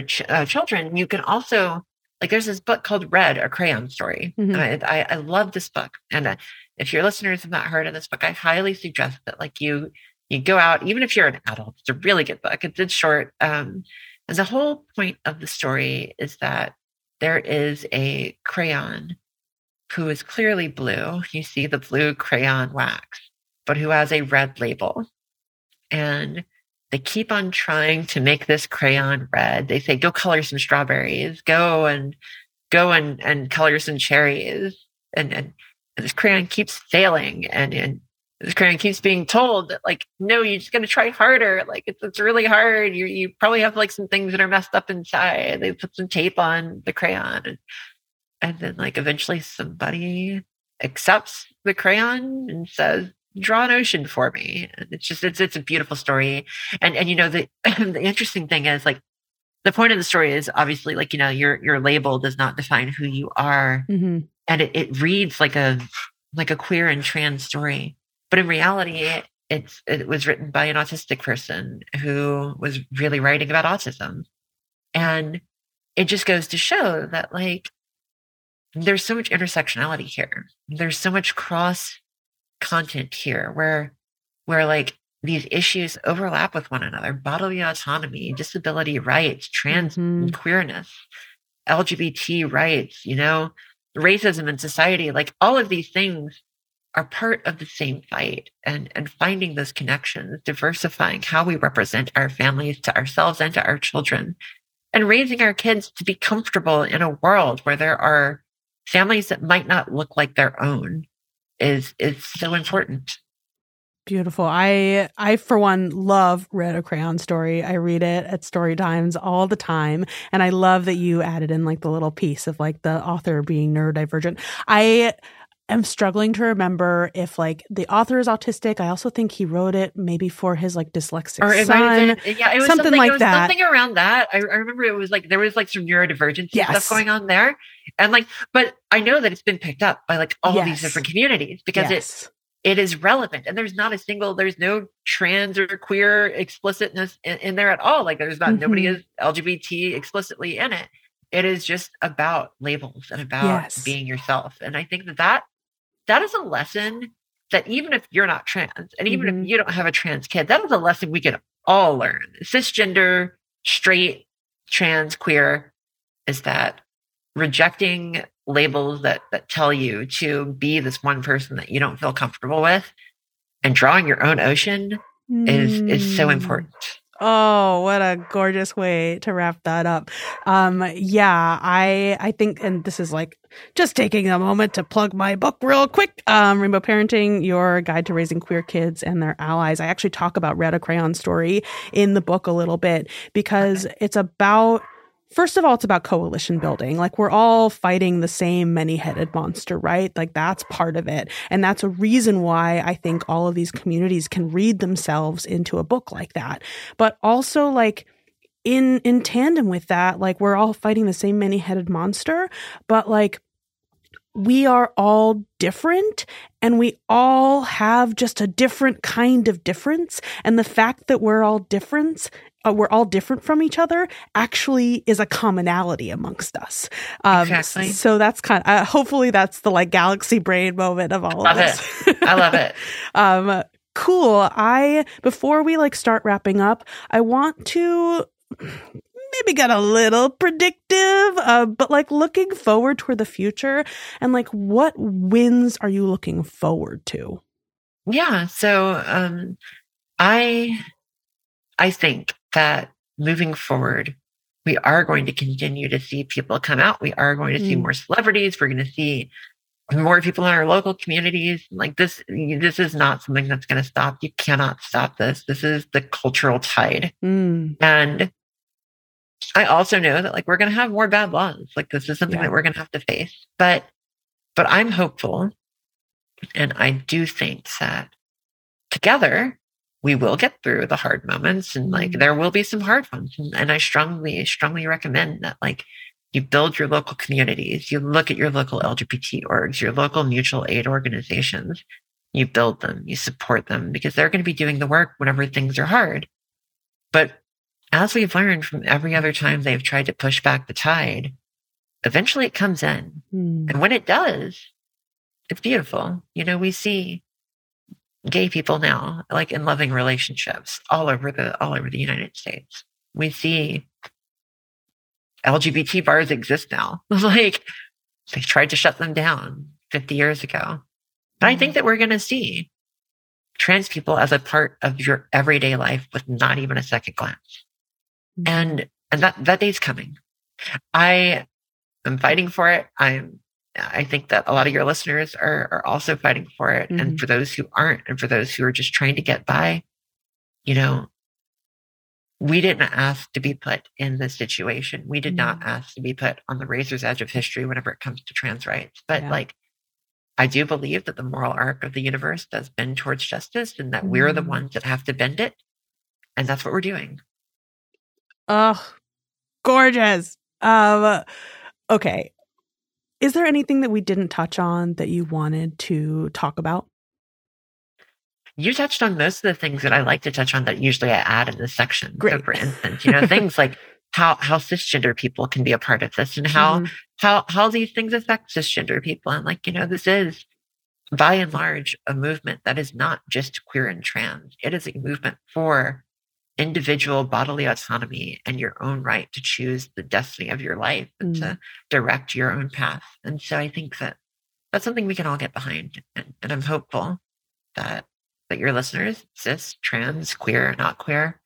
children. You can also like, there's this book called Red: A Crayon Story. Mm-hmm. And I love this book. And if your listeners have not heard of this book, I highly suggest that like you go out, even if you're an adult. It's a really good book. It's short. And the whole point of the story is that there is a crayon who is clearly blue. You see the blue crayon wax, but who has a red label. And they keep on trying to make this crayon red. They say, go color some strawberries, go and color some cherries. And this crayon keeps failing. And this crayon keeps being told that like, no, you're just going to try harder. Like it's really hard. You probably have like some things that are messed up inside. They put some tape on the crayon and then like eventually somebody accepts the crayon and says, draw an ocean for me. And it's just, it's a beautiful story. And you know, the the interesting thing is like, the point of the story is obviously like, you know, your label does not define who you are. Mm-hmm. And it reads like a queer and trans story. But in reality, it was written by an autistic person who was really writing about autism. And it just goes to show that like, there's so much intersectionality here. There's so much cross content here where like these issues overlap with one another: bodily autonomy, disability rights, trans and queerness, LGBT rights, you know, racism in society, like all of these things are part of the same fight, and finding those connections, diversifying how we represent our families to ourselves and to our children, and raising our kids to be comfortable in a world where there are families that might not look like their own is so important. Beautiful. I, for one, love Red: A Crayon Story. I read it at story times all the time. And I love that you added in like the little piece of like the author being neurodivergent. I'm struggling to remember if like the author is autistic. I also think he wrote it maybe for his like dyslexic son. Yeah, it was something like that. Something around that. I remember it was like there was like some neurodivergence stuff going on there, and like, but I know that it's been picked up by like all these different communities because it is relevant. And there's no trans or queer explicitness in there at all. Like there's not nobody is LGBT explicitly in it. It is just about labels and about being yourself. And I think that is a lesson that even if you're not trans and even if you don't have a trans kid, that is a lesson we can all learn. Cisgender, straight, trans, queer, is that rejecting labels that tell you to be this one person that you don't feel comfortable with and drawing your own ocean is so important. Oh, what a gorgeous way to wrap that up. I think, and this is like just taking a moment to plug my book real quick, Rainbow Parenting, Your Guide to Raising Queer Kids and Their Allies. I actually talk about Red: A Crayon Story in the book a little bit because it's about, first of all, it's about coalition building. Like we're all fighting the same many-headed monster, right? Like that's part of it. And that's a reason why I think all of these communities can read themselves into a book like that. But also like in tandem with that, like we're all fighting the same many-headed monster, but like we are all different and we all have just a different kind of difference. And the fact that we're all different from each other actually is a commonality amongst us. Exactly. So that's kind of, hopefully that's the like galaxy brain moment of all of this. I love it. Cool. Before we like start wrapping up, I want to maybe get a little predictive, but like looking forward toward the future and like what wins are you looking forward to? Yeah. So I think that moving forward, we are going to continue to see people come out. We are going to see more celebrities. We're going to see more people in our local communities. Like this is not something that's going to stop. You cannot stop this. This is the cultural tide. And I also know that, like, we're going to have more bad laws. Like, this is something that we're going to have to face, but I'm hopeful. And I do think that together we will get through the hard moments, and like there will be some hard ones. And I strongly recommend that, like, you build your local communities, you look at your local LGBT orgs, your local mutual aid organizations, you build them, you support them, because they're going to be doing the work whenever things are hard. But as we've learned from every other time they've tried to push back the tide, eventually it comes in. And when it does, it's beautiful. You know, we see gay people now, like, in loving relationships all over the United States. We see LGBT bars exist now. Like, they tried to shut them down 50 years ago. But I think that we're going to see trans people as a part of your everyday life with not even a second glance. And that day's coming. I am fighting for it. I think that a lot of your listeners are also fighting for it. Mm-hmm. And for those who aren't, and for those who are just trying to get by, you know, we didn't ask to be put in this situation. We did not ask to be put on the razor's edge of history whenever it comes to trans rights. But like, I do believe that the moral arc of the universe does bend towards justice, and that we're the ones that have to bend it. And that's what we're doing. Oh, gorgeous. Okay. Is there anything that we didn't touch on that you wanted to talk about? You touched on most of the things that I like to touch on that usually I add in this section. Great. So, for instance, you know, things like how cisgender people can be a part of this, and how these things affect cisgender people. And, like, you know, this is by and large a movement that is not just queer and trans. It is a movement for individual bodily autonomy and your own right to choose the destiny of your life and to direct your own path. And so I think that that's something we can all get behind. And I'm hopeful that your listeners, cis, trans, queer, not queer,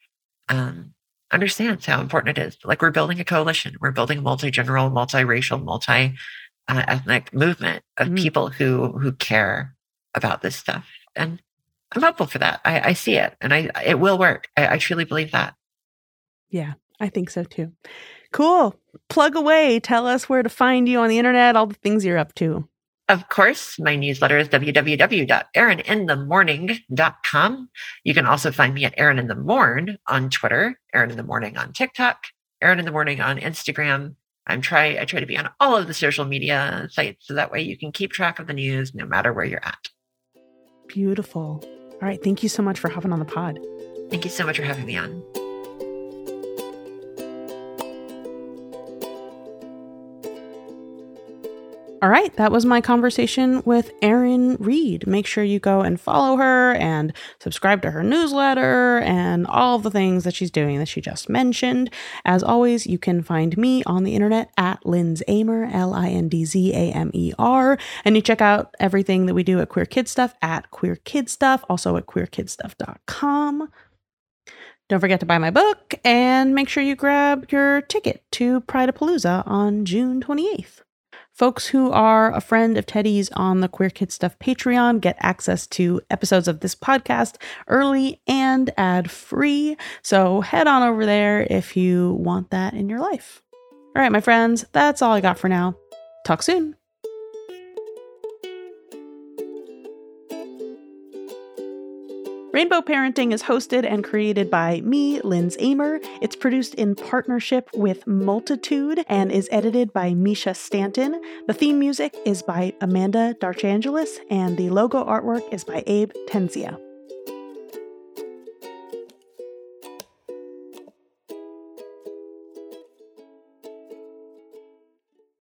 understands how important it is. Like, we're building a coalition. We're building a multi-general, multi-racial, multi-ethnic movement of people who care about this stuff. And I'm hopeful for that. I see it, and it will work. I truly believe that. Yeah, I think so too. Cool. Plug away. Tell us where to find you on the internet, all the things you're up to. Of course, my newsletter is www.ErinInTheMorning.com. You can also find me at Erin in the Morn on Twitter, Erin in the Morning on TikTok, Erin in the Morning on Instagram. I try to be on all of the social media sites, so that way you can keep track of the news no matter where you're at. Beautiful. All right. Thank you so much for hopping on the pod. Thank you so much for having me on. All right. That was my conversation with Erin Reed. Make sure you go and follow her and subscribe to her newsletter and all the things that she's doing that she just mentioned. As always, you can find me on the internet at Lindz Amer, LINDZAMER. And you check out everything that we do at Queer Kid Stuff at Queer Kid Stuff, also at QueerKidStuff.com. Don't forget to buy my book, and make sure you grab your ticket to Prideapalooza on June 28th. Folks who are a friend of Teddy's on the Queer Kid Stuff Patreon get access to episodes of this podcast early and ad-free. So head on over there if you want that in your life. All right, my friends, that's all I got for now. Talk soon. Rainbow Parenting is hosted and created by me, Lindz Amer. It's produced in partnership with Multitude and is edited by Misha Stanton. The theme music is by Amanda Darchangelis, and the logo artwork is by Abe Tenzia.